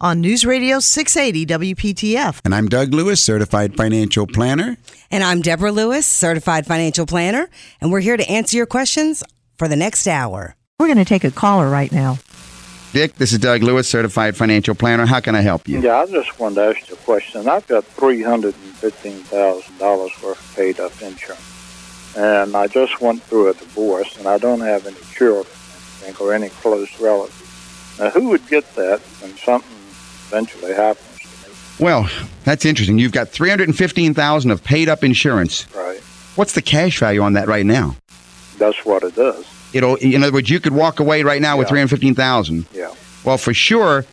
on News Radio 680 WPTF. And I'm Doug Lewis, Certified Financial Planner. And I'm Deborah Lewis, Certified Financial Planner. And we're here to answer your questions for the next hour. We're going to take a caller right now. Dick, this is Doug Lewis, Certified Financial Planner. How can I help you? Yeah, I just wanted to ask you a question. I've got $315,000 worth of paid up insurance. And I just went through a divorce, and I don't have any children, I think, or any close relatives. Now, who would get that when something eventually happens to me? Well, that's interesting. You've got $315,000 of paid-up insurance. Right. What's the cash value on that right now? That's what it is. In other words, you could walk away right now with $315,000. Yeah. Well, for sure.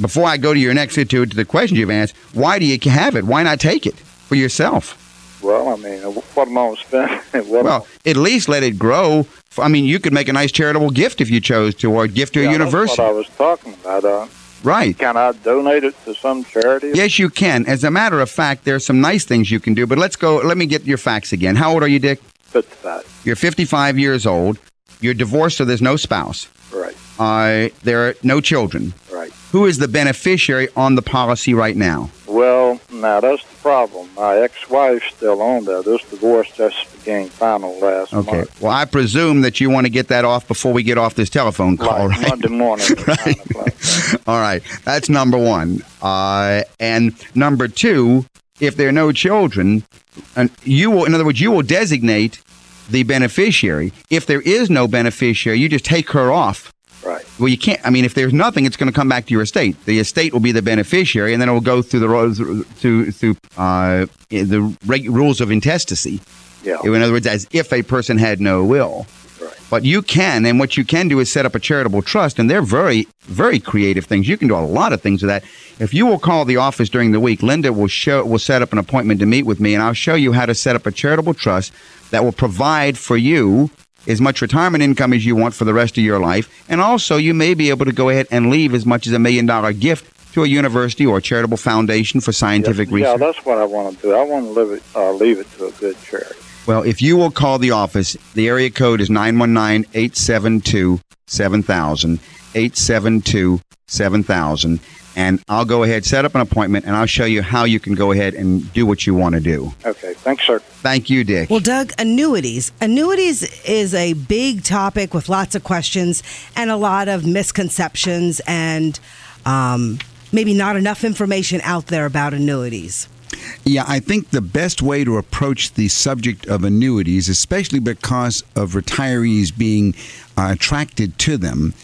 Before I go to your next to the question you've asked, why do you have it? Why not take it for yourself? Well, I mean, what am I going to spend? Well, at least let it grow. I mean, you could make a nice charitable gift if you chose to, or gift to a university. That's what I was talking about. Right. Can I donate it to some charity? Yes, you can. As a matter of fact, there's some nice things you can do, but let me get your facts again. How old are you, Dick? 55. You're 55 years old. You're divorced, so there's no spouse. Right. There are no children. Right. Who is the beneficiary on the policy right now? Well, now that's the problem. My ex-wife still owned that. This divorce just became final last month. Okay. Well, I presume that you want to get that off before we get off this telephone call, right? Monday morning. Right. All right. That's number one. And number two, if there are no children, and you will designate the beneficiary. If there is no beneficiary, you just take her off. Right. Well, you can't. I mean, if there's nothing, it's going to come back to your estate. The estate will be the beneficiary, and then it will go through the rules of intestacy. Yeah. In other words, as if a person had no will. Right. But you can, and what you can do is set up a charitable trust, and they're very, very creative things. You can do a lot of things with that. If you will call the office during the week, Linda will set up an appointment to meet with me, and I'll show you how to set up a charitable trust that will provide for you as much retirement income as you want for the rest of your life. And also, you may be able to go ahead and leave as much as $1 million gift to a university or a charitable foundation for scientific research. Yeah, that's what I want to do. I want to leave it to a good charity. Well, if you will call the office, the area code is 919-872-7000, 872-7000. And I'll go ahead, set up an appointment, and I'll show you how you can go ahead and do what you want to do. Okay. Thanks, sir. Thank you, Dick. Well, Doug, annuities. Annuities is a big topic with lots of questions and a lot of misconceptions and maybe not enough information out there about annuities. Yeah, I think the best way to approach the subject of annuities, especially because of retirees being attracted to them,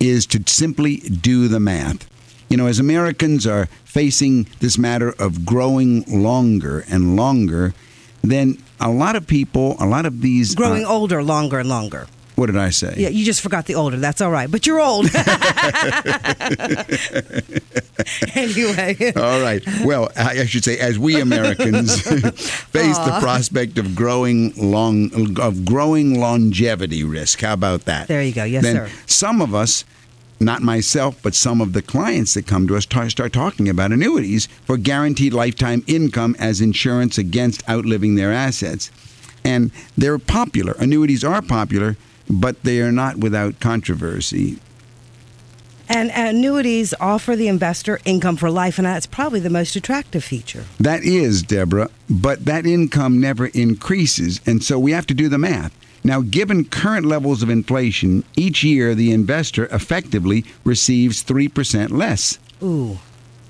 is to simply do the math. You know, as Americans are facing this matter of growing longer and longer, then a lot of these... Growing older, longer and longer. What did I say? Yeah, you just forgot the older. That's all right. But you're old. Anyway. All right. Well, I should say, as we Americans face the prospect of growing longevity risk. How about that? There you go. Yes, then sir. Some of us, not myself, but some of the clients that come to us start talking about annuities for guaranteed lifetime income as insurance against outliving their assets. And they're popular. Annuities are popular, but they are not without controversy. And annuities offer the investor income for life, and that's probably the most attractive feature. That is, Deborah, but that income never increases, and so we have to do the math. Now, given current levels of inflation, each year the investor effectively receives 3% less. Ooh.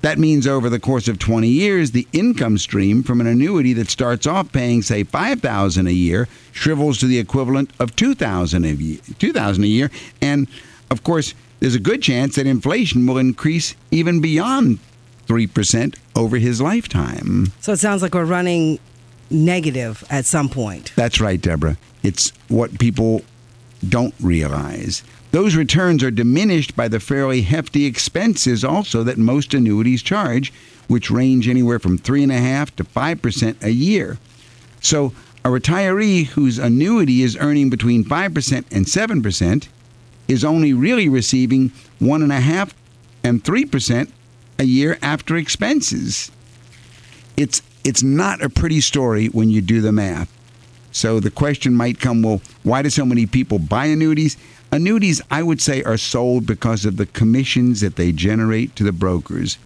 That means over the course of 20 years, the income stream from an annuity that starts off paying, say, $5,000 a year shrivels to the equivalent of $2,000 a year. And, of course, there's a good chance that inflation will increase even beyond 3% over his lifetime. So it sounds like we're running negative at some point. That's right, Deborah. It's what people don't realize. Those returns are diminished by the fairly hefty expenses also that most annuities charge, which range anywhere from 3.5% to 5% a year. So a retiree whose annuity is earning between 5% and 7% is only really receiving 1.5% and 3% a year after expenses. It's not a pretty story when you do the math. So the question might come, well, why do so many people buy annuities? Annuities, I would say, are sold because of the commissions that they generate to the brokers.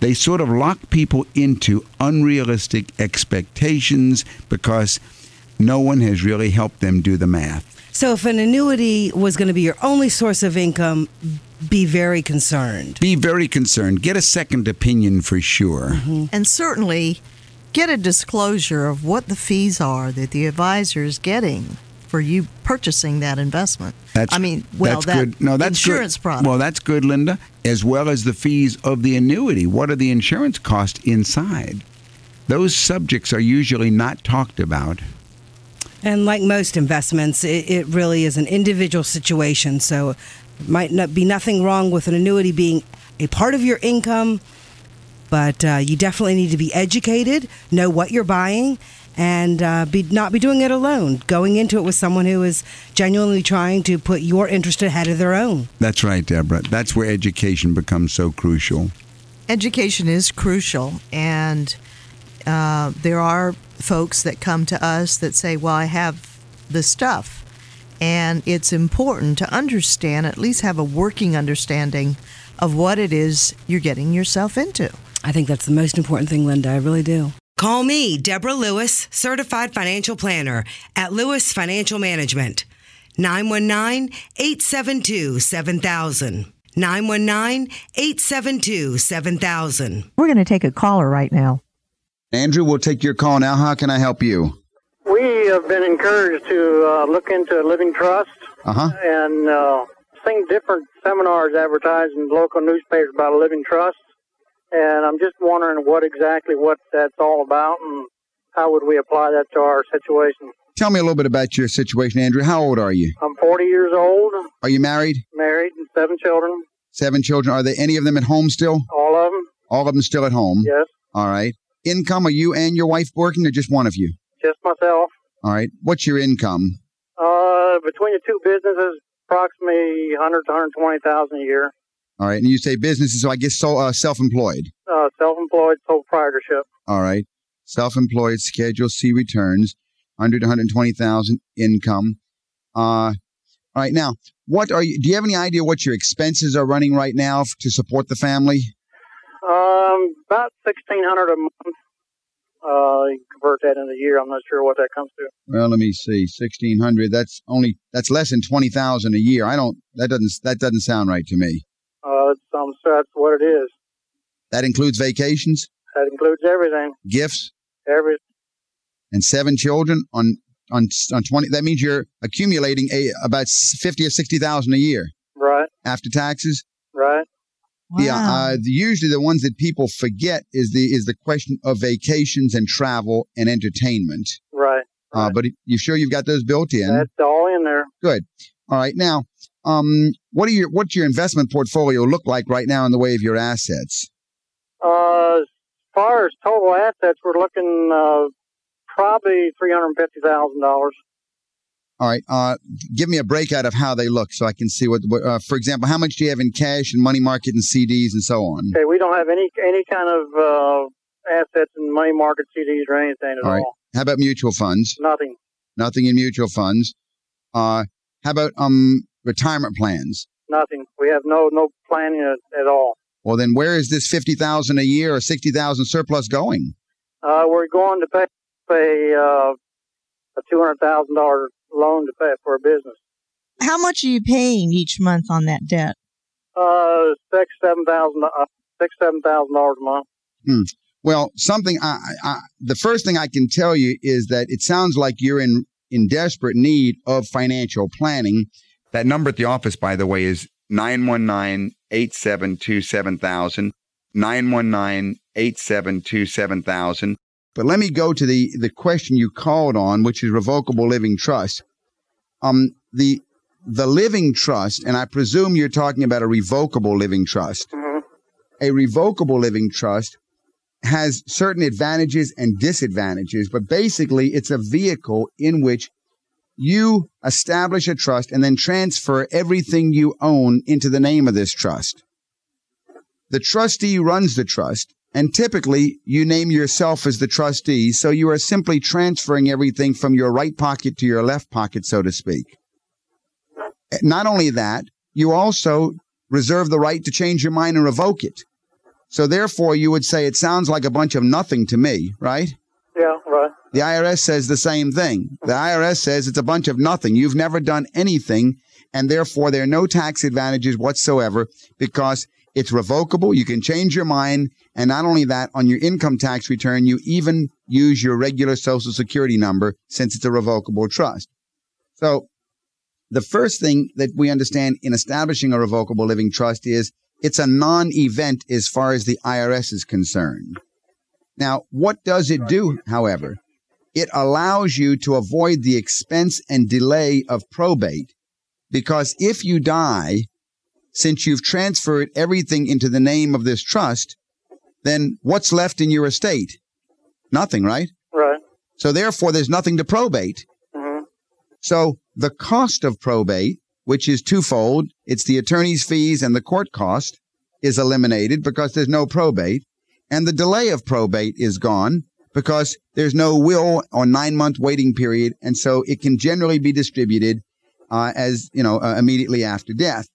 They sort of lock people into unrealistic expectations because no one has really helped them do the math. So if an annuity was going to be your only source of income, be very concerned. Be very concerned. Get a second opinion for sure. Mm-hmm. And certainly get a disclosure of what the fees are that the advisor is getting for you purchasing that investment. That's good. Well, that's good, Linda, as well as the fees of the annuity. What are the insurance costs inside? Those subjects are usually not talked about. And like most investments, it really is an individual situation. So it might not be nothing wrong with an annuity being a part of your income, but you definitely need to be educated, know what you're buying, and not be doing it alone. Going into it with someone who is genuinely trying to put your interest ahead of their own. That's right, Deborah. That's where education becomes so crucial. Education is crucial, and there are folks that come to us that say, well, I have this stuff. And it's important to understand, at least have a working understanding of what it is you're getting yourself into. I think that's the most important thing, Linda. I really do. Call me, Deborah Lewis, Certified Financial Planner at Lewis Financial Management, 919-872-7000. 919-872-7000. We're going to take a caller right now. Andrew, we'll take your call now. How can I help you? We have been encouraged to look into living trust and seen different seminars advertised in local newspapers about a living trust. And I'm just wondering what that's all about and how would we apply that to our situation. Tell me a little bit about your situation, Andrew. How old are you? I'm 40 years old. Are you married? Married, and 7 children. 7 children. Are there any of them at home still? All of them. All of them still at home? Yes. All right. Income, are you and your wife working or just one of you? Just myself. All right. What's your income? Between the two businesses, approximately $100,000 to $120,000 a year. All right. And you say businesses, so I guess self-employed. Self-employed, sole proprietorship. All right. Self-employed, Schedule C returns, $100,000 to $120,000 income. All right. Now, do you have any idea what your expenses are running right now to support the family? About $1,600 a month. You convert that into a year. I'm not sure what that comes to. Well, let me see. $1,600. That's less than $20,000 a year. That doesn't sound right to me. That's what it is. That includes vacations? That includes everything. Gifts? Everything. And 7 children on 20. That means you're accumulating about $50,000 or $60,000 a year. Right. After taxes. Right. Wow. Yeah, usually the ones that people forget is the question of vacations and travel and entertainment. Right. Right. But you sure you've got those built in? That's all in there. Good. All right. Now, what's your investment portfolio look like right now in the way of your assets? As far as total assets, we're looking probably $350,000. All right. Give me a breakout of how they look so I can see what for example, how much do you have in cash and money market and CDs and so on? Okay. We don't have any kind of assets in money market, CDs, or anything at all. All right. How about mutual funds? Nothing. Nothing in mutual funds. How about retirement plans? Nothing. We have no planning at all. Well, then where is this $50,000 a year or $60,000 surplus going? We're going to pay a $200,000 loan to pay for a business. How much are you paying each month on that debt? $6,000 to $7,000 a month. Well, something the first thing I can tell you is that it sounds like you're in desperate need of financial planning. That number at the office, by the way, is 919-872-7000, 919-872-7000. But let me go to the question you called on, which is revocable living trust. The living trust, and I presume you're talking about a revocable living trust. Mm-hmm. A revocable living trust has certain advantages and disadvantages, but basically it's a vehicle in which you establish a trust and then transfer everything you own into the name of this trust. The trustee runs the trust, and typically you name yourself as the trustee, so you are simply transferring everything from your right pocket to your left pocket, so to speak. Not only that, you also reserve the right to change your mind and revoke it. So therefore, you would say it sounds like a bunch of nothing to me, right? Yeah, right. The IRS says the same thing. The IRS says it's a bunch of nothing. You've never done anything, and therefore there are no tax advantages whatsoever because it's revocable. You can change your mind, and not only that, on your income tax return, you even use your regular Social Security number since it's a revocable trust. So the first thing that we understand in establishing a revocable living trust is it's a non-event as far as the IRS is concerned. Now, what does it do, however? It allows you to avoid the expense and delay of probate, because if you die, since you've transferred everything into the name of this trust, then what's left in your estate? Nothing, right? Right. So therefore, there's nothing to probate. Mm-hmm. So the cost of probate, which is twofold, it's the attorney's fees and the court cost, is eliminated because there's no probate, and the delay of probate is gone because there's no will or 9-month waiting period, and so it can generally be distributed immediately after death.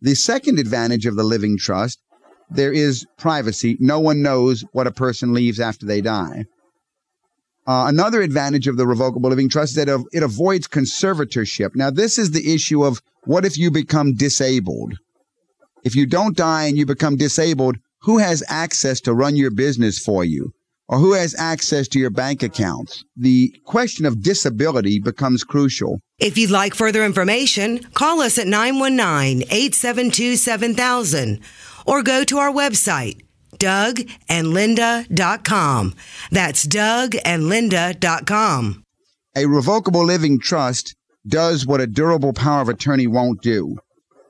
The second advantage of the living trust, there is privacy. No one knows what a person leaves after they die. Another advantage of the revocable living trust is that it avoids conservatorship. Now, this is the issue of what if you become disabled? If you don't die and you become disabled, who has access to run your business for you? Or who has access to your bank accounts? The question of disability becomes crucial. If you'd like further information, call us at 919-872-7000 or go to our website, DougAndLinda.com. That's DougAndLinda.com. A revocable living trust does what a durable power of attorney won't do.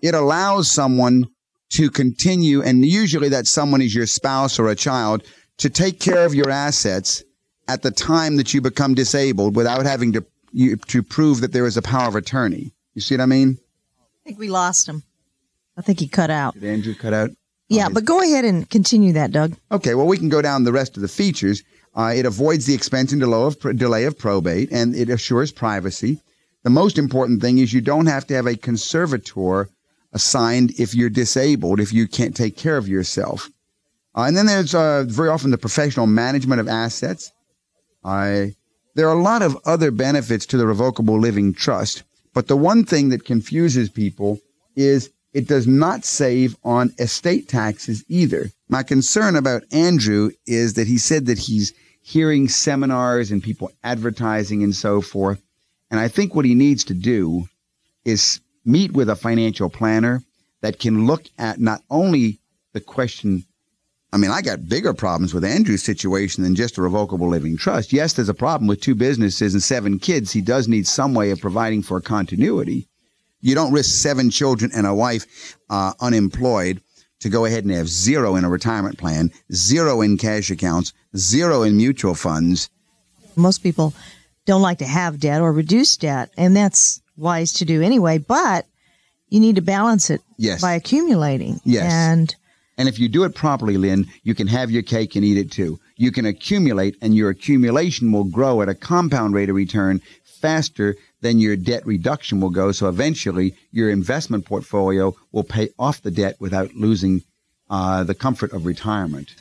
It allows someone to continue, and usually that someone is your spouse or a child, to take care of your assets at the time that you become disabled without having to prove that there is a power of attorney. You see what I mean? I think we lost him. I think he cut out. Did Andrew cut out? Yeah, but go ahead and continue that, Doug. Okay, well, we can go down the rest of the features. It avoids the expense and delay of probate, and it assures privacy. The most important thing is you don't have to have a conservator assigned if you're disabled, if you can't take care of yourself. And then there's very often the professional management of assets. There are a lot of other benefits to the revocable living trust, but the one thing that confuses people is it does not save on estate taxes either. My concern about Andrew is that he said that he's hearing seminars and people advertising and so forth. And I think what he needs to do is meet with a financial planner that can look at not only the question. I mean, I got bigger problems with Andrew's situation than just a revocable living trust. Yes, there's a problem with 2 businesses and 7 kids. He does need some way of providing for continuity. You don't risk 7 children and a wife unemployed to go ahead and have 0 in a retirement plan, 0 in cash accounts, 0 in mutual funds. Most people don't like to have debt or reduce debt, and that's wise to do anyway, but you need to balance it by accumulating. Yes. And if you do it properly, Lynn, you can have your cake and eat it too. You can accumulate, and your accumulation will grow at a compound rate of return faster than your debt reduction will go. So eventually your investment portfolio will pay off the debt without losing the comfort of retirement.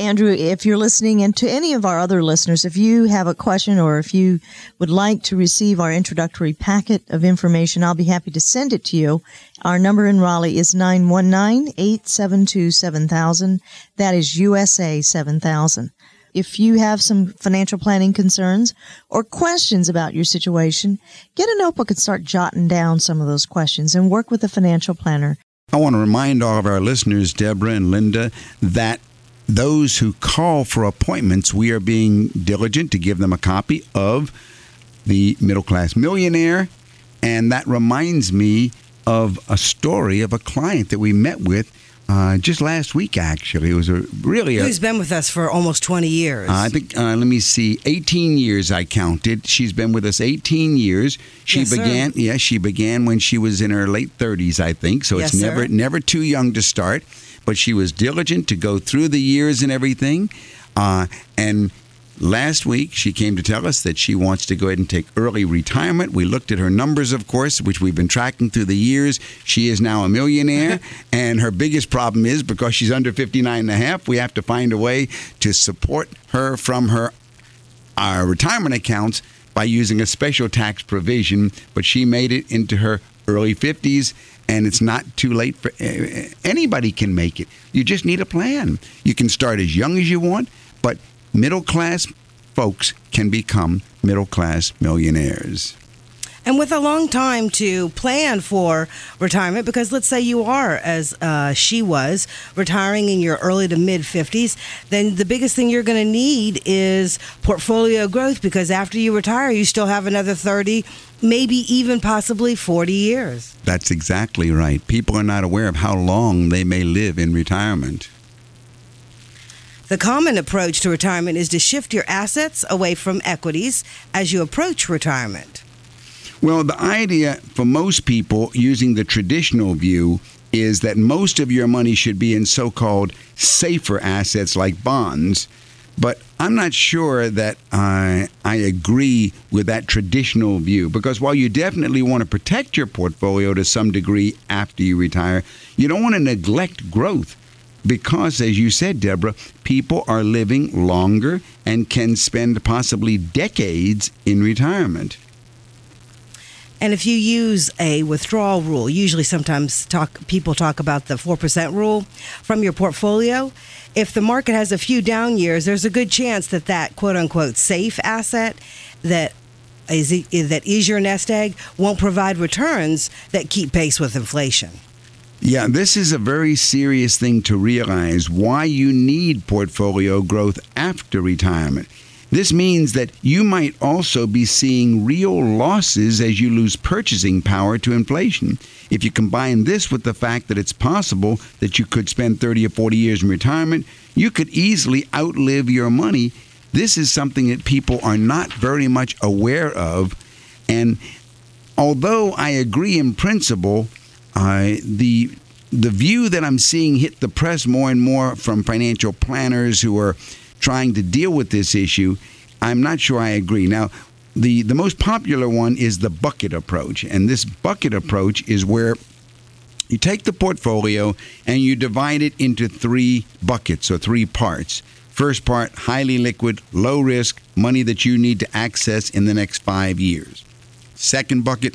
Andrew, if you're listening, and to any of our other listeners, if you have a question or if you would like to receive our introductory packet of information, I'll be happy to send it to you. Our number in Raleigh is 919-872-7000. That is USA 7000. If you have some financial planning concerns or questions about your situation, get a notebook and start jotting down some of those questions and work with a financial planner. I want to remind all of our listeners, Deborah and Linda, that those who call for appointments, we are being diligent to give them a copy of The Middle Class Millionaire. And that reminds me of a story of a client that we met with just last week, actually. It was who's been with us for almost 20 years. I think, 18 years I counted. She's been with us 18 years. She began when she was in her late 30s, I think. So yes, it's never too young to start. But she was diligent to go through the years and everything. And last week, she came to tell us that she wants to go ahead and take early retirement. We looked at her numbers, of course, which we've been tracking through the years. She is now a millionaire, and her biggest problem is, because she's under 59 and a half, we have to find a way to support her from her retirement accounts by using a special tax provision. But she made it into her early 50s, and it's not too late for anybody can make it. You just need a plan. You can start as young as you want, but middle-class folks can become middle-class millionaires. And with a long time to plan for retirement, because let's say you are, as she was, retiring in your early to mid-50s, then the biggest thing you're going to need is portfolio growth, because after you retire, you still have another 30, maybe even possibly 40 years. That's exactly right. People are not aware of how long they may live in retirement. The common approach to retirement is to shift your assets away from equities as you approach retirement. Well, the idea for most people using the traditional view is that most of your money should be in so-called safer assets like bonds. But I'm not sure that I agree with that traditional view, because while you definitely want to protect your portfolio to some degree after you retire, you don't want to neglect growth. Because, as you said, Deborah, people are living longer and can spend possibly decades in retirement. And if you use a withdrawal rule, usually sometimes people talk about the 4% rule from your portfolio. If the market has a few down years, there's a good chance that that quote-unquote safe asset that is your nest egg won't provide returns that keep pace with inflation. Yeah, this is a very serious thing to realize, why you need portfolio growth after retirement. This means that you might also be seeing real losses as you lose purchasing power to inflation. If you combine this with the fact that it's possible that you could spend 30 or 40 years in retirement, you could easily outlive your money. This is something that people are not very much aware of. And although I agree in principle, the view that I'm seeing hit the press more and more from financial planners who are trying to deal with this issue, I'm not sure I agree. Now, the most popular one is the bucket approach. And this bucket approach is where you take the portfolio and you divide it into three buckets or three parts. First part, highly liquid, low risk, money that you need to access in the next 5 years. Second bucket,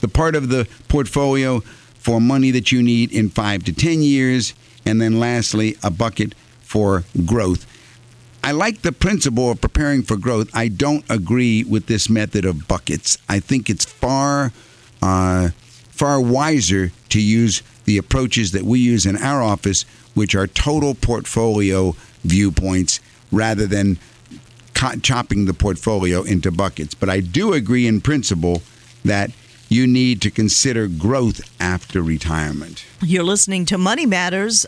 the part of the portfolio for money that you need in 5 to 10 years. And then lastly, a bucket for growth. I like the principle of preparing for growth. I don't agree with this method of buckets. I think it's far wiser to use the approaches that we use in our office, which are total portfolio viewpoints, rather than chopping the portfolio into buckets. But I do agree in principle that you need to consider growth after retirement. You're listening to Money Matters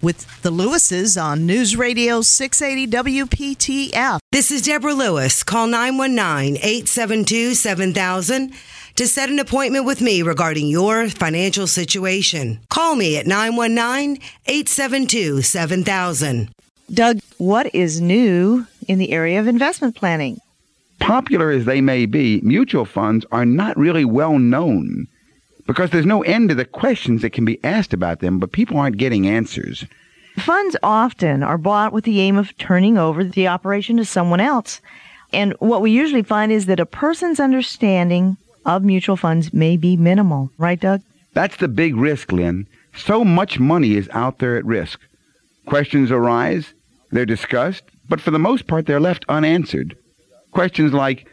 with the Lewises on News Radio 680 WPTF. This is Deborah Lewis. Call 919-872-7000 to set an appointment with me regarding your financial situation. Call me at 919-872-7000. Doug, what is new in the area of investment planning? Popular as they may be, mutual funds are not really well known because there's no end to the questions that can be asked about them, but people aren't getting answers. Funds often are bought with the aim of turning over the operation to someone else. And what we usually find is that a person's understanding of mutual funds may be minimal. Right, Doug? That's the big risk, Lynn. So much money is out there at risk. Questions arise, they're discussed, but for the most part, they're left unanswered. Questions like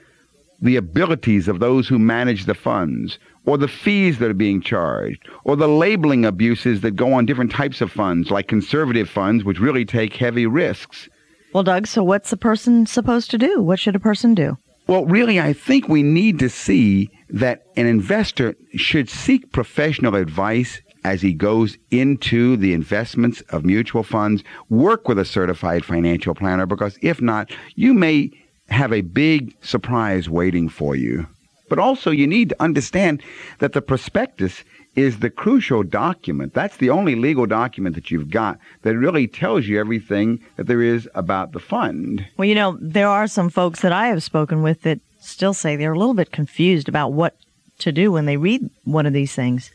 the abilities of those who manage the funds, or the fees that are being charged, or the labeling abuses that go on different types of funds, like conservative funds, which really take heavy risks. Well, Doug, so what's a person supposed to do? What should a person do? Well, really, I think we need to see that an investor should seek professional advice as he goes into the investments of mutual funds. Work with a certified financial planner, because if not, you may have a big surprise waiting for you. But also, you need to understand that the prospectus is the crucial document. That's the only legal document that you've got that really tells you everything that there is about the fund. Well, you know, there are some folks that I have spoken with that still say they're a little bit confused about what to do when they read one of these things.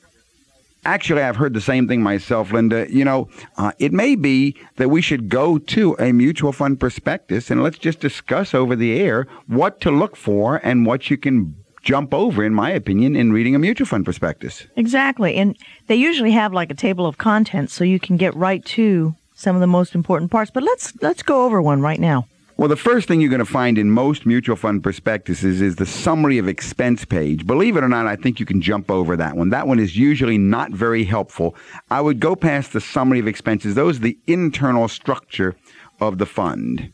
Actually, I've heard the same thing myself, Linda. You know, it may be that we should go to a mutual fund prospectus and let's just discuss over the air what to look for and what you can jump over, in my opinion, in reading a mutual fund prospectus. Exactly. And they usually have like a table of contents so you can get right to some of the most important parts. But let's go over one right now. Well, the first thing you're going to find in most mutual fund prospectuses is the summary of expense page. Believe it or not, I think you can jump over that one. That one is usually not very helpful. I would go past the summary of expenses. Those are the internal structure of the fund.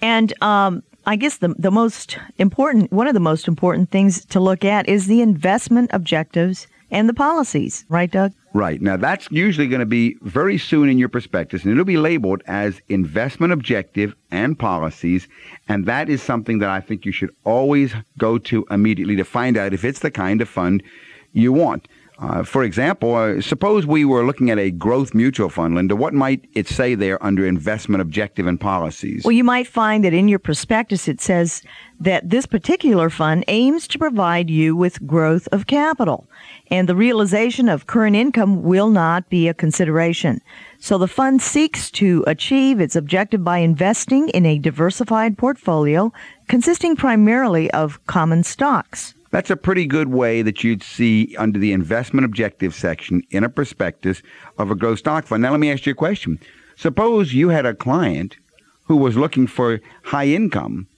And I guess the most important, one of the most important things to look at is the investment objectives and the policies. Right, Doug? Right. Now, that's usually going to be very soon in your prospectus, and it'll be labeled as investment objective and policies, and that is something that I think you should always go to immediately to find out if it's the kind of fund you want. For example, suppose we were looking at a growth mutual fund, Linda. What might it say there under investment objective and policies? Well, you might find that in your prospectus it says that this particular fund aims to provide you with growth of capital, and the realization of current income will not be a consideration. So the fund seeks to achieve its objective by investing in a diversified portfolio consisting primarily of common stocks. That's a pretty good way that you'd see under the investment objective section in a prospectus of a growth stock fund. Now, let me ask you a question. Suppose you had a client who was looking for high income,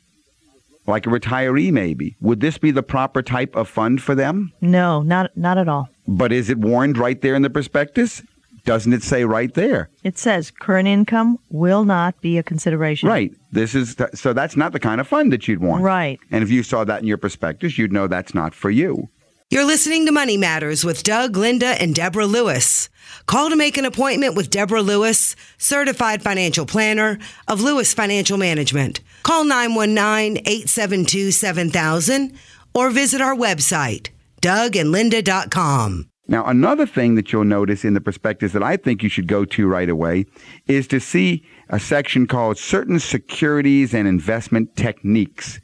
like a retiree maybe. Would this be the proper type of fund for them? No, not at all. But is it warned right there in the prospectus? Doesn't it say right there? It says current income will not be a consideration. Right. This is so that's not the kind of fund that you'd want. Right. And if you saw that in your prospectus, you'd know that's not for you. You're listening to Money Matters with Doug, Linda, and Deborah Lewis. Call to make an appointment with Deborah Lewis, certified financial planner of Lewis Financial Management. Call 919-872-7000 or visit our website, DougAndLinda.com. Now, another thing that you'll notice in the prospectus that I think you should go to right away is to see a section called Certain Securities and Investment Techniques.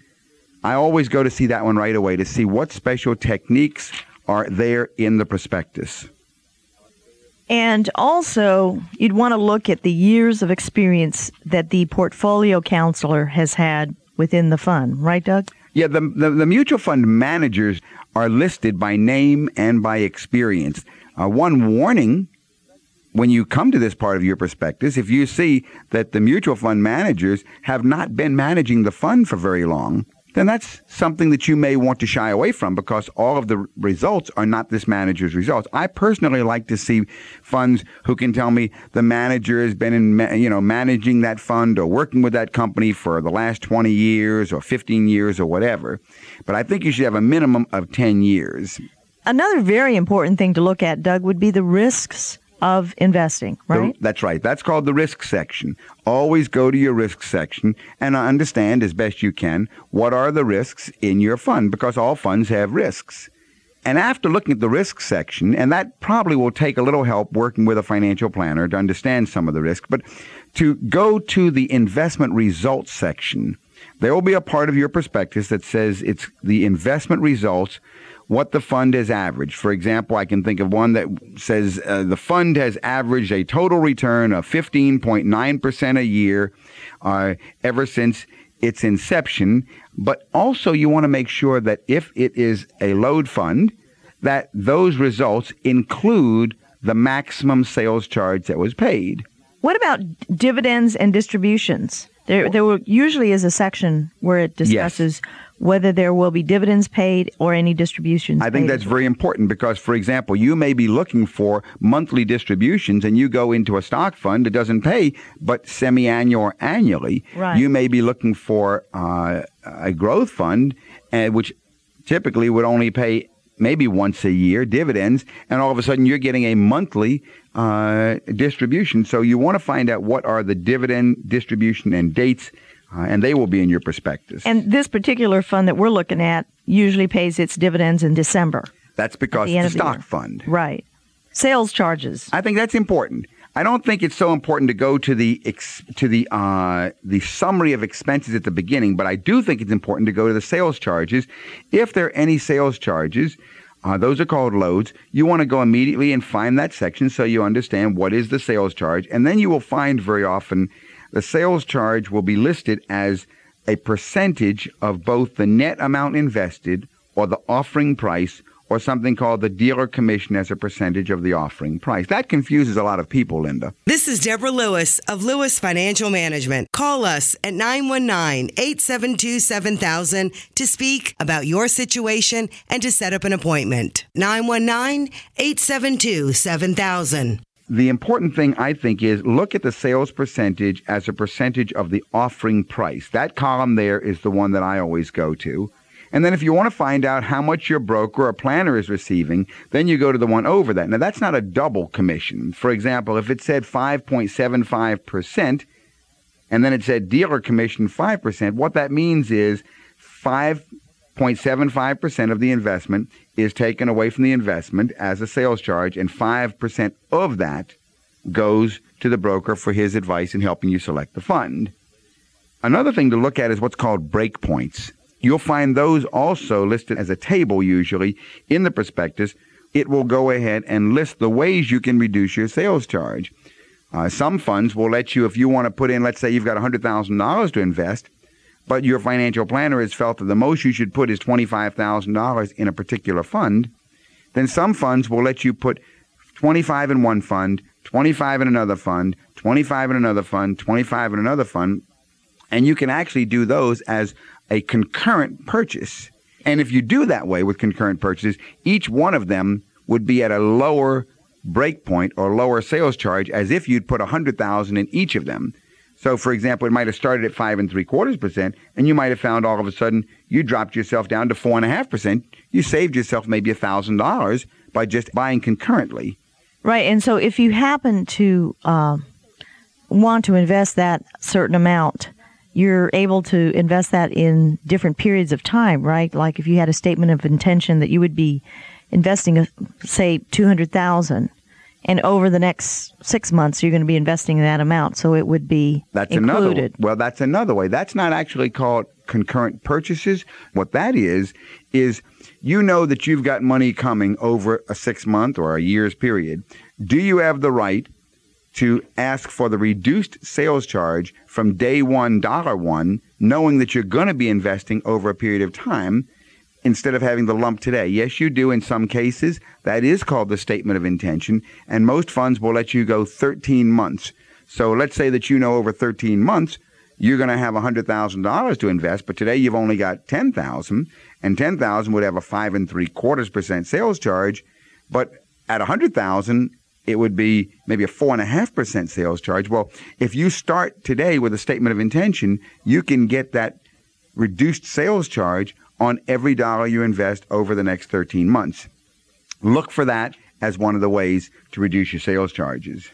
I always go to see that one right away to see what special techniques are there in the prospectus. And also, you'd want to look at the years of experience that the portfolio counselor has had within the fund. Right, Doug? Yeah, the mutual fund managers are listed by name and by experience. One warning when you come to this part of your prospectus, if you see that the mutual fund managers have not been managing the fund for very long, then that's something that you may want to shy away from because all of the results are not this manager's results. I personally like to see funds who can tell me the manager has been managing that fund or working with that company for the last 20 years or 15 years or whatever. But I think you should have a minimum of 10 years. Another very important thing to look at, Doug, would be the risks of investing, right? That's right. That's called the risk section. Always go to your risk section and understand as best you can what are the risks in your fund, because all funds have risks. And after looking at the risk section, and that probably will take a little help working with a financial planner to understand some of the risk, but to go to the investment results section, there will be a part of your prospectus that says it's the investment results what the fund has averaged. For example, I can think of one that says the fund has averaged a total return of 15.9% a year ever since its inception. But also you want to make sure that if it is a load fund, that those results include the maximum sales charge that was paid. What about dividends and distributions? There usually is a section where it discusses whether there will be dividends paid or any distributions paid. I think that's very important because, for example, you may be looking for monthly distributions and you go into a stock fund that doesn't pay, but semi-annual or annually. Right. You may be looking for a growth fund, which typically would only pay maybe once a year dividends, and all of a sudden you're getting a monthly distribution. So you want to find out what are the dividend distribution and dates, and they will be in your prospectus. And this particular fund that we're looking at usually pays its dividends in December. That's because it's a stock fund. Right. Sales charges. I think that's important. I don't think it's so important to go to the summary of expenses at the beginning, but I do think it's important to go to the sales charges. If there are any sales charges, those are called loads. You want to go immediately and find that section so you understand what is the sales charge. And then you will find very often the sales charge will be listed as a percentage of both the net amount invested or the offering price, or something called the dealer commission as a percentage of the offering price. That confuses a lot of people, Linda. This is Deborah Lewis of Lewis Financial Management. Call us at 919-872-7000 to speak about your situation and to set up an appointment. 919-872-7000. The important thing, I think, is look at the sales percentage as a percentage of the offering price. That column there is the one that I always go to. And then if you want to find out how much your broker or planner is receiving, then you go to the one over that. Now, that's not a double commission. For example, if it said 5.75% and then it said dealer commission 5%, what that means is 5.75% of the investment is taken away from the investment as a sales charge, and 5% of that goes to the broker for his advice in helping you select the fund. Another thing to look at is what's called breakpoints. You'll find those also listed as a table usually in the prospectus. It will go ahead and list the ways you can reduce your sales charge. Some funds will let you, if you want to put in, let's say you've got $100,000 to invest, but your financial planner has felt that the most you should put is $25,000 in a particular fund, then some funds will let you put 25 in one fund, 25 in another fund, 25 in another fund, 25 in another fund, and you can actually do those as a concurrent purchase. And if you do that way with concurrent purchases, each one of them would be at a lower breakpoint or lower sales charge as if you'd put $100,000 in each of them. So for example, it might have started at 5.75%, and you might have found all of a sudden you dropped yourself down to 4.5%. You saved yourself maybe $1,000 by just buying concurrently. Right. And so if you happen to want to invest that certain amount, you're able to invest that in different periods of time, right? Like if you had a statement of intention that you would be investing, say, $200,000, and over the next 6 months, you're going to be investing that amount, so it would be included. Well, that's another way. That's not actually called concurrent purchases. What that is you know that you've got money coming over a 6-month or a year's period. Do you have the right to ask for the reduced sales charge from day one, dollar one, knowing that you're going to be investing over a period of time instead of having the lump today? Yes, you do in some cases. That is called the statement of intention, and most funds will let you go 13 months. So let's say that you know over 13 months, you're going to have $100,000 to invest, but today you've only got $10,000, and $10,000 would have a 5.75% sales charge, but at $100,000, it would be maybe a 4.5% sales charge. Well, if you start today with a statement of intention, you can get that reduced sales charge on every dollar you invest over the next 13 months. Look for that as one of the ways to reduce your sales charges.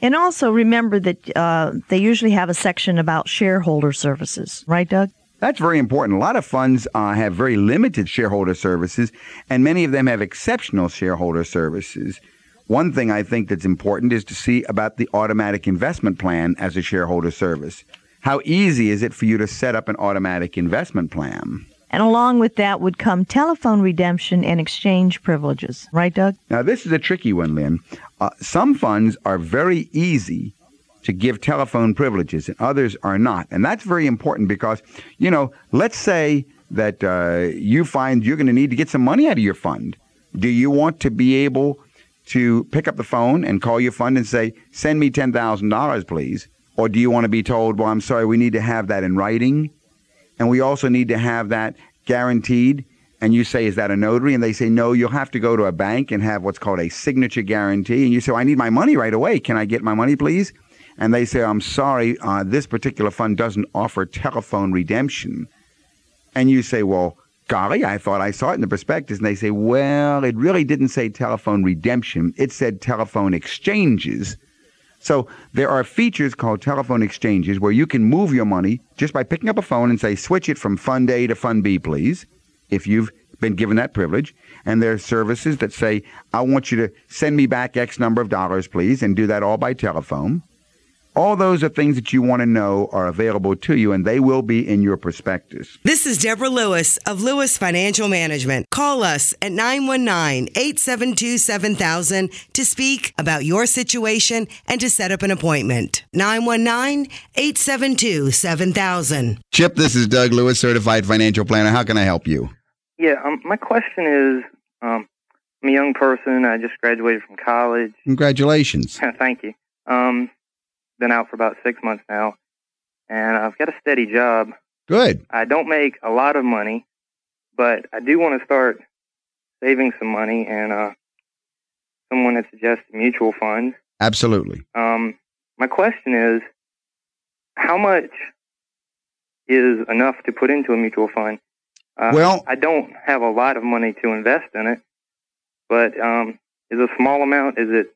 And also remember that they usually have a section about shareholder services. Right, Doug? That's very important. A lot of funds have very limited shareholder services, and many of them have exceptional shareholder services. One thing I think that's important is to see about the automatic investment plan as a shareholder service. How easy is it for you to set up an automatic investment plan? And along with that would come telephone redemption and exchange privileges. Right, Doug? Now, this is a tricky one, Lynn. Some funds are very easy to give telephone privileges and others are not. And that's very important because, you know, let's say that you find you're going to need to get some money out of your fund. Do you want to be able to pick up the phone and call your fund and say, send me $10,000, please? Or do you want to be told, well, I'm sorry, we need to have that in writing? And we also need to have that guaranteed. And you say, is that a notary? And they say, no, you'll have to go to a bank and have what's called a signature guarantee. And you say, well, I need my money right away. Can I get my money, please? And they say, I'm sorry, this particular fund doesn't offer telephone redemption. And you say, well, golly, I thought I saw it in the prospectus. And they say, well, it really didn't say telephone redemption. It said telephone exchanges. So there are features called telephone exchanges where you can move your money just by picking up a phone and say, switch it from Fund A to Fund B, please, if you've been given that privilege. And there are services that say, I want you to send me back X number of dollars, please, and do that all by telephone. All those are things that you want to know are available to you, and they will be in your prospectus. This is Deborah Lewis of Lewis Financial Management. Call us at 919-872-7000 to speak about your situation and to set up an appointment. 919-872-7000. Chip, this is Doug Lewis, Certified Financial Planner. How can I help you? Yeah, my question is, I'm a young person. I just graduated from college. Congratulations. Thank you. Been out for about 6 months now, and I've got a steady job. Good. I don't make a lot of money, but I do want to start saving some money, and someone had suggested mutual funds. Absolutely. My question is, how much is enough to put into a mutual fund? Well, I don't have a lot of money to invest in it, but is a small amount, is it?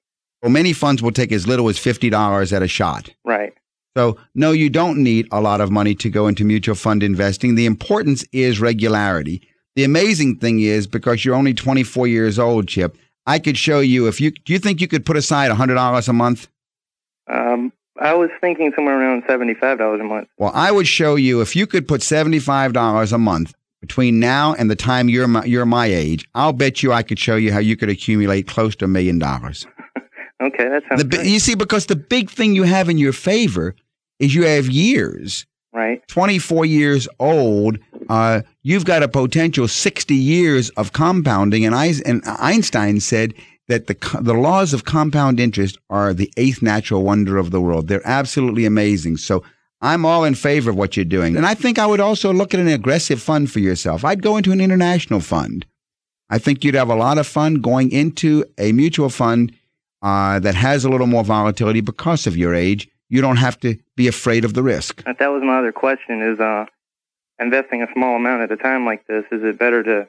Well, many funds will take as little as $50 at a shot. Right. So, no, you don't need a lot of money to go into mutual fund investing. The importance is regularity. The amazing thing is, because you're only 24 years old, Chip, I could show you do you think you could put aside $100 a month? I was thinking somewhere around $75 a month. Well, I would show you if you could put $75 a month between now and the time you're my age, I'll bet you I could show you how you could accumulate close to $1 million. Okay, that sounds good. You see, because the big thing you have in your favor is you have years. Right. 24 years old, you've got a potential 60 years of compounding. And Einstein said that the laws of compound interest are the eighth natural wonder of the world. They're absolutely amazing. So I'm all in favor of what you're doing. And I think I would also look at an aggressive fund for yourself. I'd go into an international fund. I think you'd have a lot of fun going into a mutual fund that has a little more volatility because of your age. You don't have to be afraid of the risk. That was my other question is, investing a small amount at a time like this, is it better to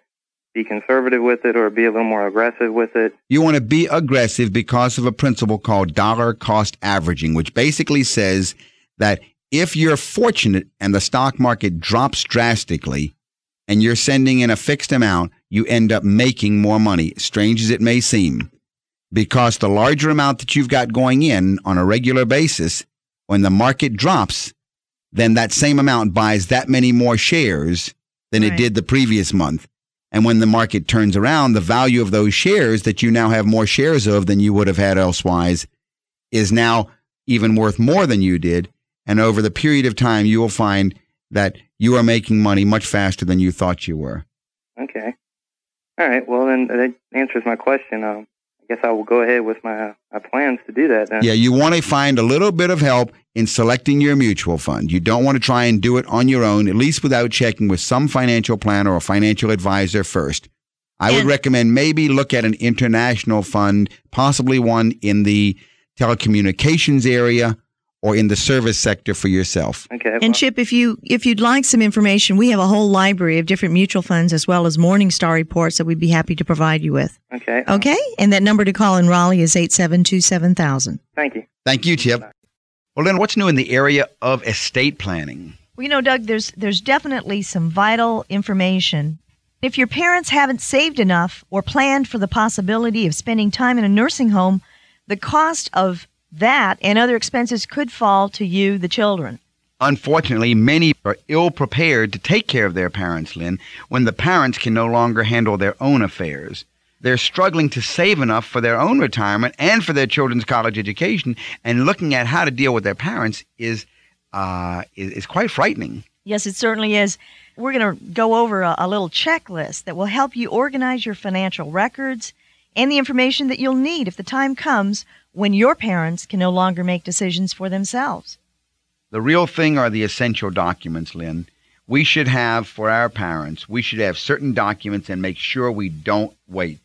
be conservative with it or be a little more aggressive with it? You want to be aggressive because of a principle called dollar cost averaging, which basically says that if you're fortunate and the stock market drops drastically and you're sending in a fixed amount, you end up making more money, strange as it may seem. Because the larger amount that you've got going in on a regular basis, when the market drops, then that same amount buys that many more shares than it did the previous month. And when the market turns around, the value of those shares that you now have more shares of than you would have had elsewise is now even worth more than you did. And over the period of time, you will find that you are making money much faster than you thought you were. Okay. All right. Well, then that answers my question. I guess I will go ahead with my plans to do that then. Yeah, you want to find a little bit of help in selecting your mutual fund. You don't want to try and do it on your own, at least without checking with some financial planner or financial advisor first. I would recommend maybe look at an international fund, possibly one in the telecommunications area or in the service sector for yourself. Okay. Well. And Chip, if you'd like some information, we have a whole library of different mutual funds as well as Morningstar reports that we'd be happy to provide you with. Okay. Okay? And that number to call in Raleigh is 872-7000. Thank you. Thank you, Chip. Bye. Well, Lynn, what's new in the area of estate planning? Well, you know, Doug, there's definitely some vital information. If your parents haven't saved enough or planned for the possibility of spending time in a nursing home, the cost of that and other expenses could fall to you, the children. Unfortunately, many are ill-prepared to take care of their parents, Lynn, when the parents can no longer handle their own affairs. They're struggling to save enough for their own retirement and for their children's college education, and looking at how to deal with their parents is quite frightening. Yes, it certainly is. We're going to go over a little checklist that will help you organize your financial records and the information that you'll need if the time comes when your parents can no longer make decisions for themselves. The real thing are the essential documents, Lynn. We should have, for our parents, we should have certain documents and make sure we don't wait.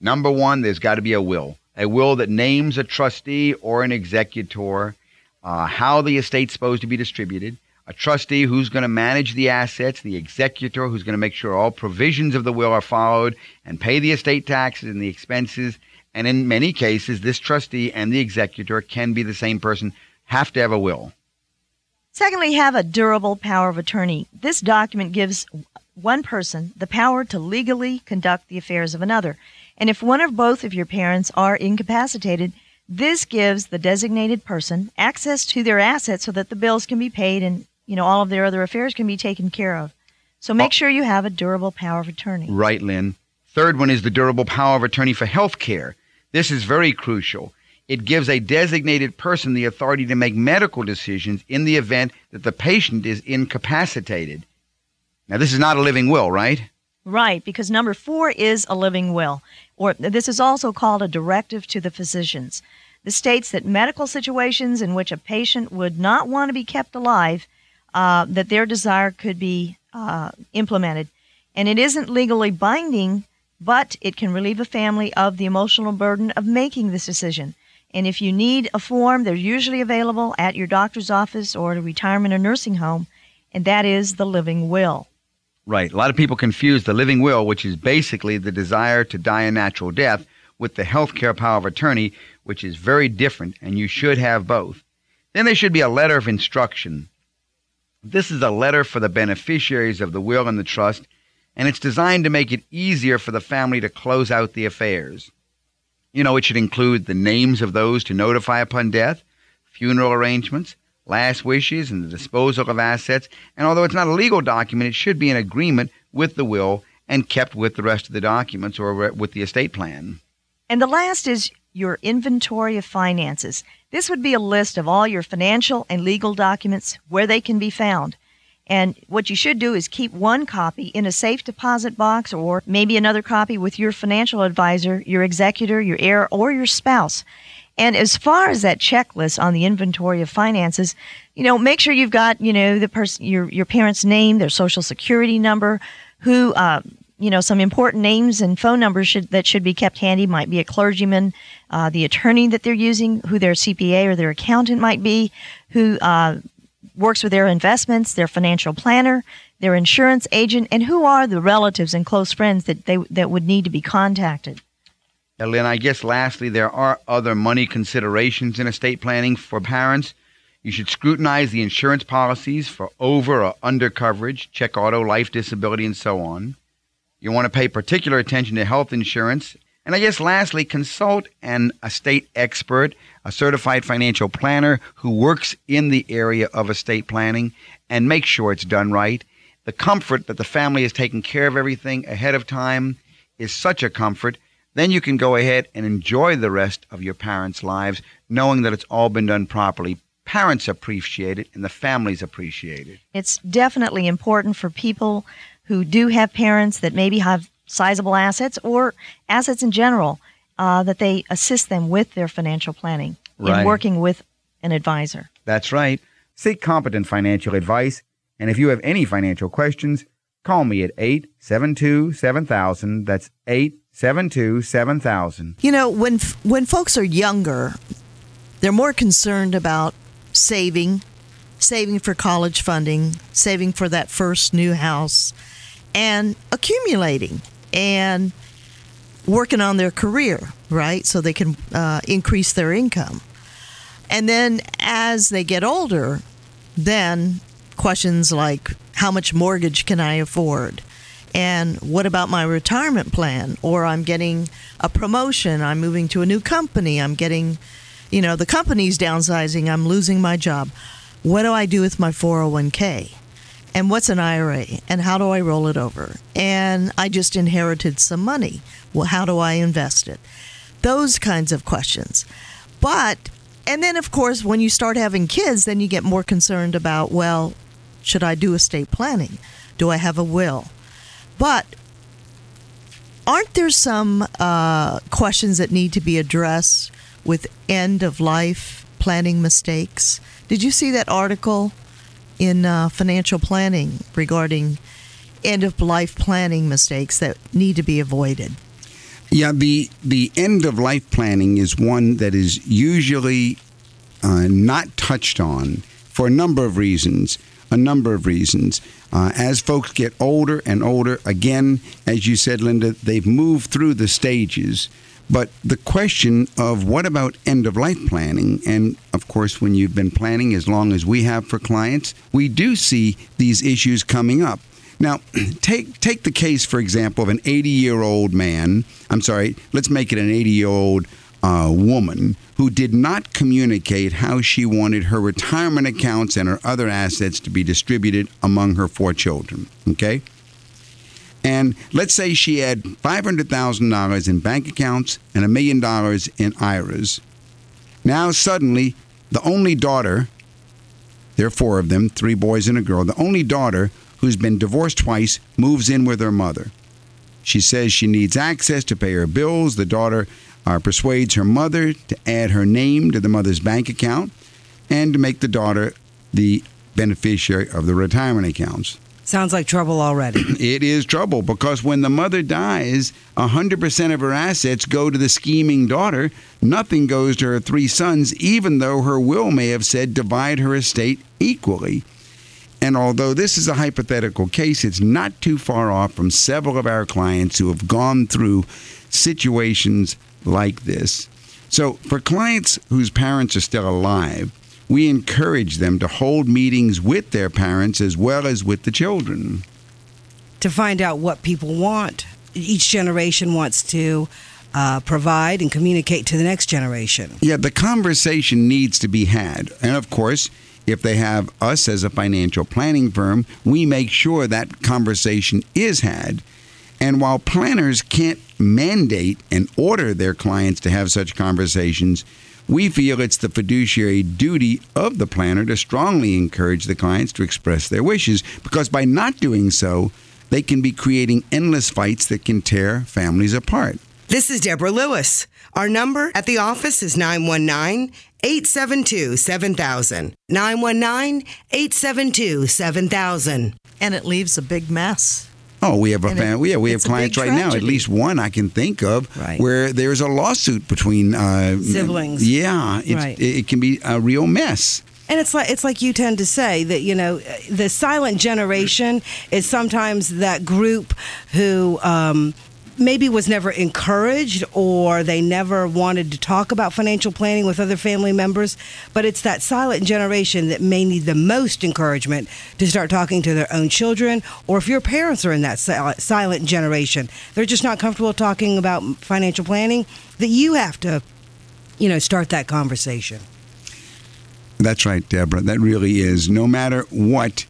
Number one, there's got to be a will that names a trustee or an executor, how the estate's supposed to be distributed, a trustee who's going to manage the assets, the executor who's going to make sure all provisions of the will are followed and pay the estate taxes and the expenses. And in many cases, this trustee and the executor can be the same person, have to have a will. Secondly, have a durable power of attorney. This document gives one person the power to legally conduct the affairs of another. And if one or both of your parents are incapacitated, this gives the designated person access to their assets so that the bills can be paid and, all of their other affairs can be taken care of. So make sure you have a durable power of attorney. Right, Lynn. Third one is the durable power of attorney for health care. This is very crucial. It gives a designated person the authority to make medical decisions in the event that the patient is incapacitated. Now, this is not a living will, right? Right, because number 4 is a living will, or this is also called a directive to the physicians. This states that medical situations in which a patient would not want to be kept alive, that their desire could be implemented. And it isn't legally binding, but it can relieve a family of the emotional burden of making this decision. And if you need a form, they're usually available at your doctor's office or at a retirement or nursing home, and that is the living will. Right. A lot of people confuse the living will, which is basically the desire to die a natural death, with the health care power of attorney, which is very different, and you should have both. Then there should be a letter of instruction. This is a letter for the beneficiaries of the will and the trust, and it's designed to make it easier for the family to close out the affairs. It should include the names of those to notify upon death, funeral arrangements, last wishes, and the disposal of assets. And although it's not a legal document, it should be in agreement with the will and kept with the rest of the documents or with the estate plan. And the last is your inventory of finances. This would be a list of all your financial and legal documents, where they can be found. And what you should do is keep one copy in a safe deposit box, or maybe another copy with your financial advisor, your executor, your heir, or your spouse. And as far as that checklist on the inventory of finances, make sure you've got, the person, your parents' name, their social security number, who, some important names and phone numbers that should be kept handy. Might be a clergyman, the attorney that they're using, who their CPA or their accountant might be, who works with their investments, their financial planner, their insurance agent, and who are the relatives and close friends that would need to be contacted. Now, Lynn, I guess lastly, there are other money considerations in estate planning for parents. You should scrutinize the insurance policies for over or under coverage, check auto, life, disability, and so on. You want to pay particular attention to health insurance. And I guess lastly, consult an estate expert, a certified financial planner who works in the area of estate planning, and make sure it's done right. The comfort that the family is taking care of everything ahead of time is such a comfort. Then you can go ahead and enjoy the rest of your parents' lives, knowing that it's all been done properly. Parents appreciate it, and the families appreciate it. It's definitely important for people who do have parents that maybe have sizable assets or assets in general, that they assist them with their financial planning and working with an advisor. That's right. Seek competent financial advice. And if you have any financial questions, call me at 872-7000. That's 872-7000. When folks are younger, they're more concerned about saving for college funding, saving for that first new house, and accumulating and working on their career, right? So they can increase their income. And then as they get older, then questions like, how much mortgage can I afford? And what about my retirement plan? Or I'm getting a promotion, I'm moving to a new company, I'm getting, the company's downsizing, I'm losing my job. what do I do with my 401k? And what's an IRA? And how do I roll it over? And I just inherited some money. Well, how do I invest it? Those kinds of questions. But, and then of course, when you start having kids, then you get more concerned about, well, should I do estate planning? Do I have a will? But aren't there some questions that need to be addressed with end-of-life planning mistakes? Did you see that article in Financial Planning regarding end-of-life planning mistakes that need to be avoided? Yeah, the end-of-life planning is one that is usually not touched on for a number of reasons. As folks get older and older, again, as you said, Linda, they've moved through the stages. But the question of what about end-of-life planning, and of course, when you've been planning as long as we have for clients, we do see these issues coming up. Now, take the case, for example, of an 80-year-old man. I'm sorry, let's make it an 80-year-old woman who did not communicate how she wanted her retirement accounts and her other assets to be distributed among her four children, okay? And let's say she had $500,000 in bank accounts and $1 million in IRAs. Now, suddenly, the only daughter, there are four of them, three boys and a girl, the only daughter who's been divorced twice moves in with her mother. She says she needs access to pay her bills. The daughter persuades her mother to add her name to the mother's bank account and to make the daughter the beneficiary of the retirement accounts. Sounds like trouble already. It is trouble because when the mother dies, 100% of her assets go to the scheming daughter. Nothing goes to her three sons, even though her will may have said divide her estate equally. And although this is a hypothetical case, it's not too far off from several of our clients who have gone through situations like this. So for clients whose parents are still alive, we encourage them to hold meetings with their parents as well as with the children. To find out what people want. Each generation wants to provide and communicate to the next generation. Yeah, the conversation needs to be had. And of course, if they have us as a financial planning firm, we make sure that conversation is had. And while planners can't mandate and order their clients to have such conversations, we feel it's the fiduciary duty of the planner to strongly encourage the clients to express their wishes, because by not doing so, they can be creating endless fights that can tear families apart. This is Deborah Lewis. Our number at the office is 919-872-7000. 919-872-7000. And it leaves a big mess. Oh, we have a we have clients right now, at least one I can think of, right, where there's a lawsuit between siblings. Yeah, it can be a real mess. And it's like you tend to say that, you know, the silent generation is sometimes that group who maybe was never encouraged, or they never wanted to talk about financial planning with other family members. But it's that silent generation that may need the most encouragement to start talking to their own children. Or if your parents are in that silent generation, they're just not comfortable talking about financial planning, that you have to, you know, start that conversation. That's right, Deborah. That really is. No matter what,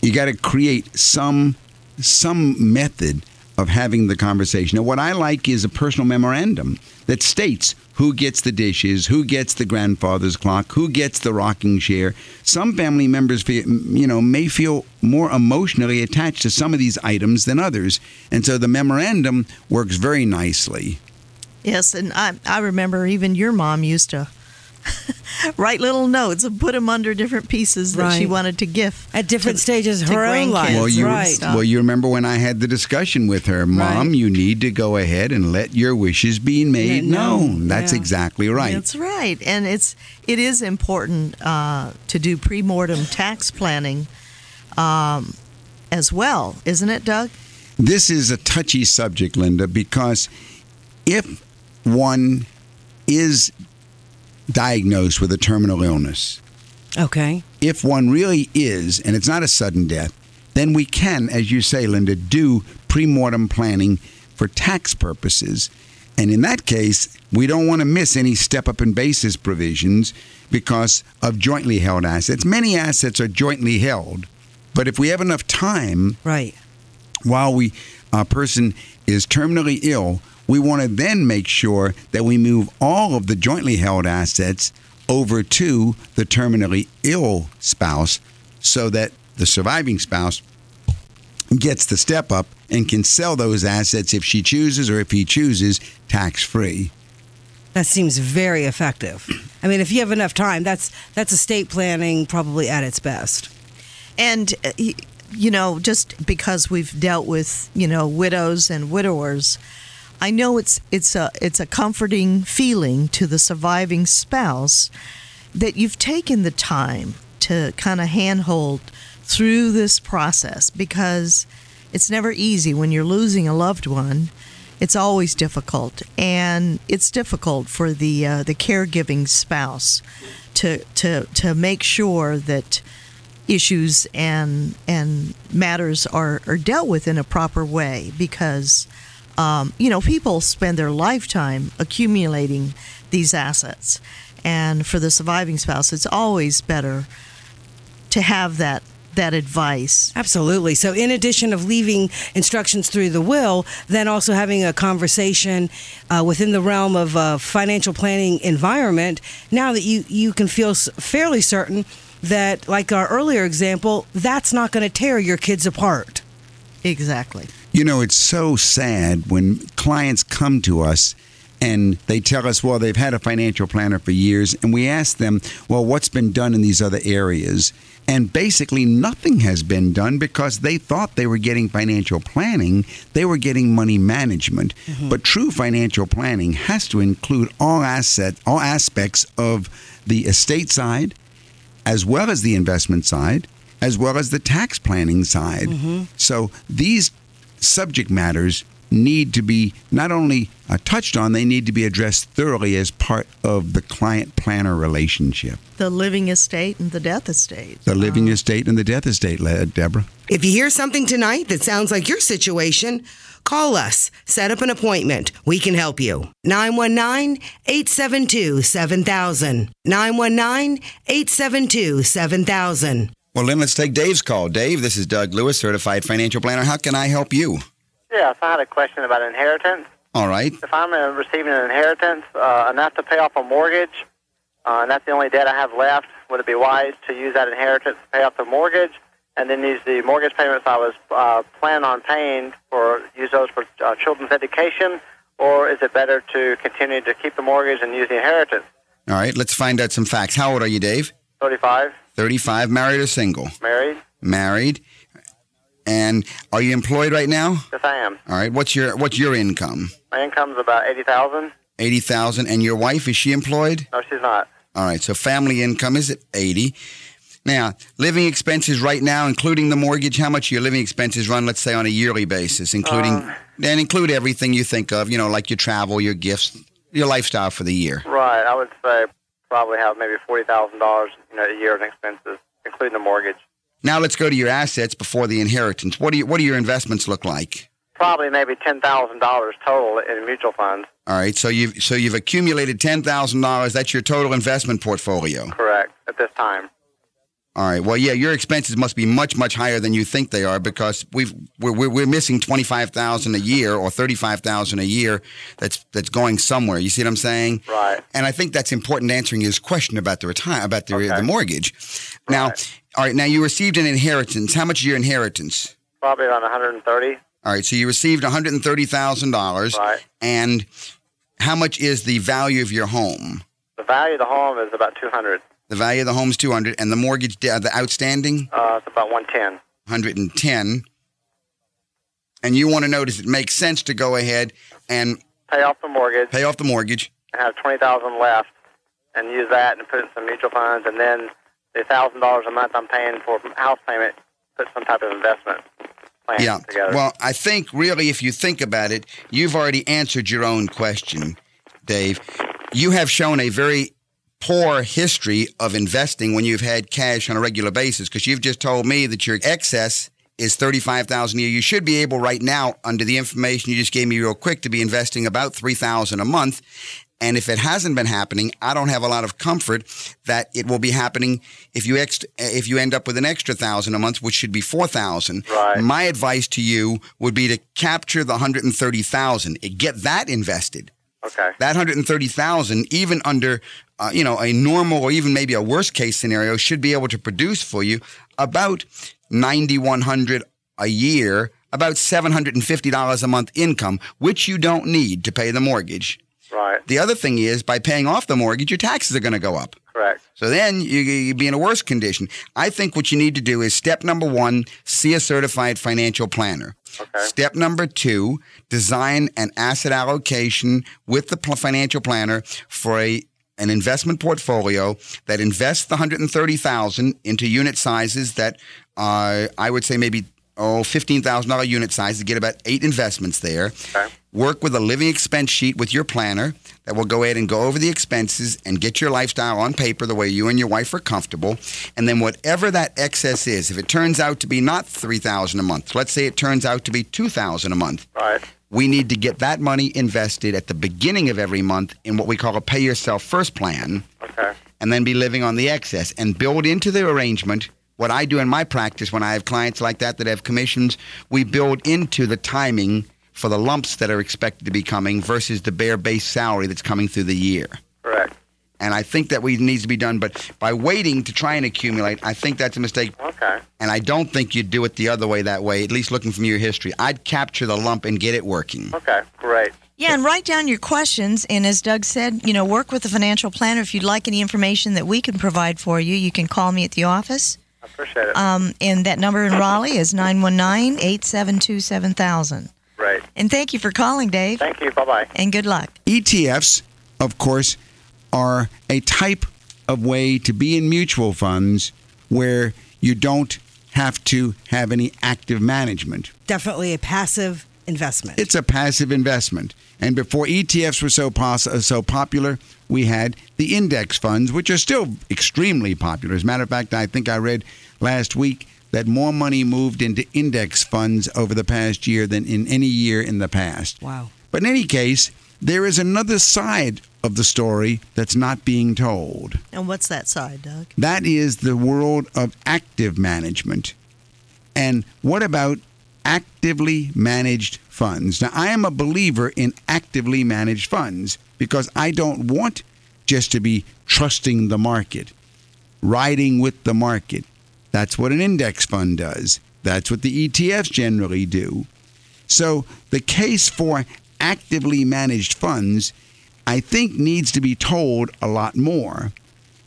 you got to create some method of having the conversation. Now, what I like is a personal memorandum that states who gets the dishes, who gets the grandfather's clock, who gets the rocking chair. Some family members feel, you know, may feel more emotionally attached to some of these items than others. And so the memorandum works very nicely. Yes, and I remember even your mom used to write little notes and put them under different pieces that she wanted to gift at different stages of her own life. Well, you remember when I had the discussion with her, Mom, you need to go ahead and let your wishes be made known. That's exactly right. That's right, and it is important to do pre-mortem tax planning as well, isn't it, Doug? This is a touchy subject, Linda, because if one is diagnosed with a terminal illness. Okay. If one really is, and it's not a sudden death, then we can, as you say, Linda, do premortem planning for tax purposes. And in that case, we don't want to miss any step-up in basis provisions because of jointly held assets. Many assets are jointly held, but if we have enough time, right, while a person is terminally ill, we want to then make sure that we move all of the jointly held assets over to the terminally ill spouse so that the surviving spouse gets the step up and can sell those assets if she chooses or if he chooses tax-free. That seems very effective. I mean, if you have enough time, that's estate planning probably at its best. And, you know, just because we've dealt with, you know, widows and widowers, I know it's a comforting feeling to the surviving spouse that you've taken the time to kind of handhold through this process, because it's never easy when you're losing a loved one. It's always difficult, and it's difficult for the caregiving spouse to make sure that issues and matters are dealt with in a proper way, because you know, people spend their lifetime accumulating these assets, and for the surviving spouse, it's always better to have that advice. Absolutely. So in addition of leaving instructions through the will, then also having a conversation within the realm of financial planning environment, now that you can feel fairly certain that, like our earlier example, that's not going to tear your kids apart. Exactly. You know, it's so sad when clients come to us and they tell us, well, they've had a financial planner for years, and we ask them, well, what's been done in these other areas? And basically nothing has been done, because they thought they were getting financial planning, they were getting money management. Mm-hmm. But true financial planning has to include all aspects of the estate side, as well as the investment side, as well as the tax planning side. Mm-hmm. So these subject matters need to be not only touched on, they need to be addressed thoroughly as part of the client-planner relationship. The living estate and the death estate. The living estate and the death estate, Deborah. If you hear something tonight that sounds like your situation, call us. Set up an appointment. We can help you. 919-872-7000. 919-872-7000. Well, Lynn, let's take Dave's call. Dave, this is Doug Lewis, Certified Financial Planner. How can I help you? Yes, I had a question about inheritance. All right. If I'm receiving an inheritance enough to pay off a mortgage, and that's the only debt I have left, would it be wise to use that inheritance to pay off the mortgage, and then use the mortgage payments I was planning on paying for children's education, or is it better to continue to keep the mortgage and use the inheritance? All right, let's find out some facts. How old are you, Dave? 35. 35, married or single? Married. Married. And are you employed right now? Yes, I am. All right. What's your income? My income's about $80,000. $80,000. And your wife, is she employed? No, she's not. All right. So family income is at $80,000. Now, living expenses right now, including the mortgage, how much your living expenses run? Let's say on a yearly basis, including and include everything you think of. You know, like your travel, your gifts, your lifestyle for the year. Right. I would say probably have maybe $40,000 a year in expenses, including the mortgage. Now let's go to your assets before the inheritance. What do your investments look like? Probably maybe $10,000 total in mutual funds. All right, so you've accumulated $10,000. That's your total investment portfolio. Correct, at this time. All right. Well, yeah, your expenses must be much, much higher than you think they are, because we're missing $25,000 a year or $35,000 a year that's going somewhere. You see what I'm saying? Right. And I think that's important, answering his question about the mortgage. Now, right. All right. Now you received an inheritance. How much is your inheritance? Probably around $130,000. All right. So you received $130,000. Right. And how much is the value of your home? The value of the home is about $200,000. The value of the home is $200,000, and the mortgage, the outstanding? It's about $110,000. $110,000. And you want to know, does it make sense to go ahead and pay off the mortgage? Pay off the mortgage. And have $20,000 left, and use that and put in some mutual funds, and then the $1,000 a month I'm paying for house payment, put some type of investment plan together. Well, I think really, if you think about it, you've already answered your own question, Dave. You have shown a very poor history of investing when you've had cash on a regular basis, because you've just told me that your excess is $35,000 a year. You should be able right now, under the information you just gave me real quick, to be investing about $3,000 a month. And if it hasn't been happening, I don't have a lot of comfort that it will be happening if you end up with an extra $1,000 a month, which should be $4,000. Right. My advice to you would be to capture the $130,000, get that invested. Okay. That $130,000, even under a normal or even maybe a worst case scenario, should be able to produce for you about $9,100 a year, about $750 a month income, which you don't need to pay the mortgage. Right. The other thing is, by paying off the mortgage, your taxes are going to go up. Correct. So then you'd be in a worse condition. I think what you need to do is, step number one, see a certified financial planner. Okay. Step number two, design an asset allocation with the financial planner for an investment portfolio that invests the $130,000 into unit sizes that I would say maybe $15,000 unit size to get about 8 investments there. Okay. Work with a living expense sheet with your planner that will go ahead and go over the expenses and get your lifestyle on paper the way you and your wife are comfortable. And then whatever that excess is, if it turns out to be not $3,000 a month, let's say it turns out to be $2,000 a month. Right. We need to get that money invested at the beginning of every month in what we call a pay yourself first plan. Okay. And then be living on the excess and build into the arrangement. What I do in my practice when I have clients like that have commissions, we build into the timing for the lumps that are expected to be coming versus the bare base salary that's coming through the year. Correct. And I think that needs to be done, but by waiting to try and accumulate, I think that's a mistake. Okay. And I don't think you'd do it the other way that way, at least looking from your history. I'd capture the lump and get it working. Okay, great. Yeah, and write down your questions, and as Doug said, work with a financial planner. If you'd like any information that we can provide for you, you can call me at the office. I appreciate it. And that number in Raleigh is 919-872-7000. Right. And thank you for calling, Dave. Thank you. Bye-bye. And good luck. ETFs, of course, are a type of way to be in mutual funds where you don't have to have any active management. Definitely a passive investment. It's a passive investment. And before ETFs were so popular, we had the index funds, which are still extremely popular. As a matter of fact, I think I read last week that more money moved into index funds over the past year than in any year in the past. Wow. But in any case, there is another side of the story that's not being told. And what's that side, Doug? That is the world of active management. And what about actively managed funds? Now, I am a believer in actively managed funds because I don't want just to be trusting the market, riding with the market. That's what an index fund does. That's what the ETFs generally do. So the case for actively managed funds, I think, needs to be told a lot more.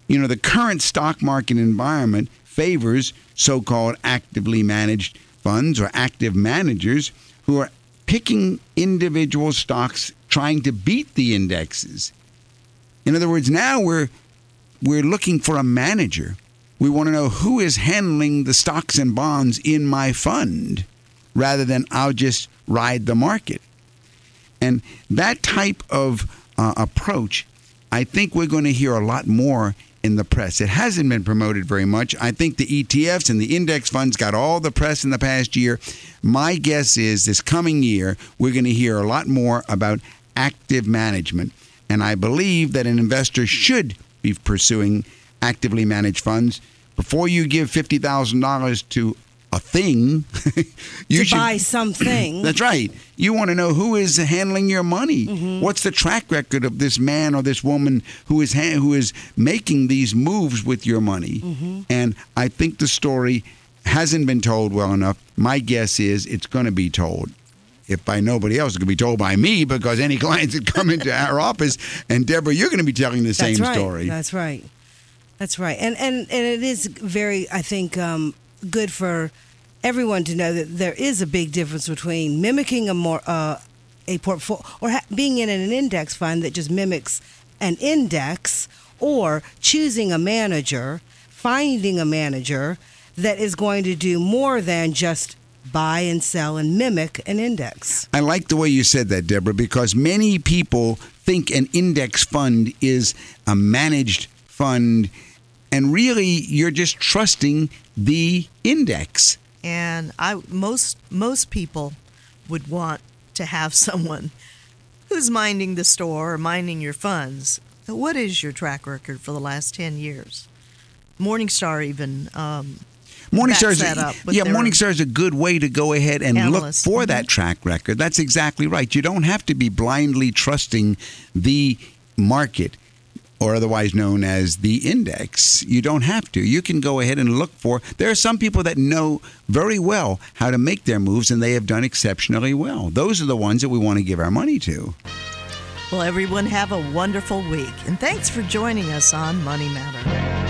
The current stock market environment favors so-called actively managed funds or active managers who are picking individual stocks, trying to beat the indexes. In other words, now we're looking for a manager. We want to know who is handling the stocks and bonds in my fund rather than I'll just ride the market. And that type of approach, I think we're going to hear a lot more in the press. It hasn't been promoted very much. I think the ETFs and the index funds got all the press in the past year. My guess is this coming year, we're going to hear a lot more about active management. And I believe that an investor should be pursuing actively managed funds. Before you give $50,000 to a thing, you should buy something. That's right. You want to know who is handling your money. Mm-hmm. What's the track record of this man or this woman who is making these moves with your money? Mm-hmm. And I think the story hasn't been told well enough. My guess is it's going to be told. If by nobody else, it's going to be told by me, because any clients that come into our office, and Deborah, you're going to be telling the same story. That's right. That's right. And it is very, I think, good for everyone to know that there is a big difference between mimicking a portfolio or being in an index fund that just mimics an index, or choosing a manager, finding a manager that is going to do more than just buy and sell and mimic an index. I like the way you said that, Deborah, because many people think an index fund is a managed fund. And really, you're just trusting the index. And most people would want to have someone who's minding the store or minding your funds. What is your track record for the last 10 years? Morningstar even Morningstar is a good way to go ahead and analysts. Look for that track record. That's exactly right. You don't have to be blindly trusting the market, or otherwise known as the index. You don't have to. You can go ahead and look for. There are some people that know very well how to make their moves, and they have done exceptionally well. Those are the ones that we want to give our money to. Well, everyone, have a wonderful week. And thanks for joining us on Money Matters.